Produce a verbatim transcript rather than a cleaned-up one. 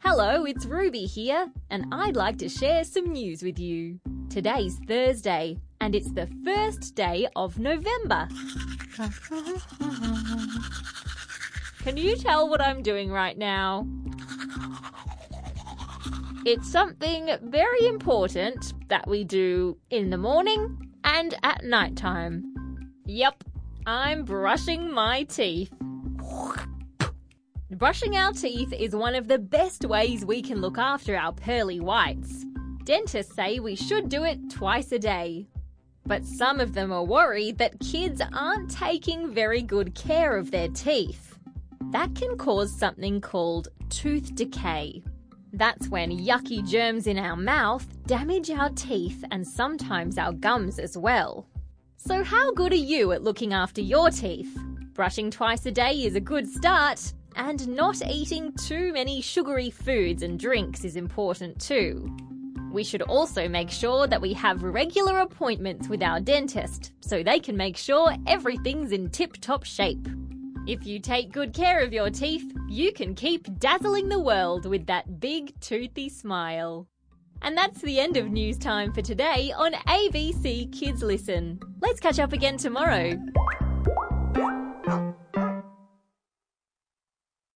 Hello, it's Ruby here, and I'd like to share some news with you. Today's Thursday, and it's the first day of November. Can you tell what I'm doing right now? It's something very important that we do in the morning and at night time. Yep, I'm brushing my teeth. Brushing our teeth is one of the best ways we can look after our pearly whites. Dentists say we should do it twice a day. But some of them are worried that kids aren't taking very good care of their teeth. That can cause something called tooth decay. That's when yucky germs in our mouth damage our teeth and sometimes our gums as well. So how good are you at looking after your teeth? Brushing twice a day is a good start. And not eating too many sugary foods and drinks is important too. We should also make sure that we have regular appointments with our dentist so they can make sure everything's in tip-top shape. If you take good care of your teeth, you can keep dazzling the world with that big toothy smile. And that's the end of news time for today on A B C Kids Listen. Let's catch up again tomorrow.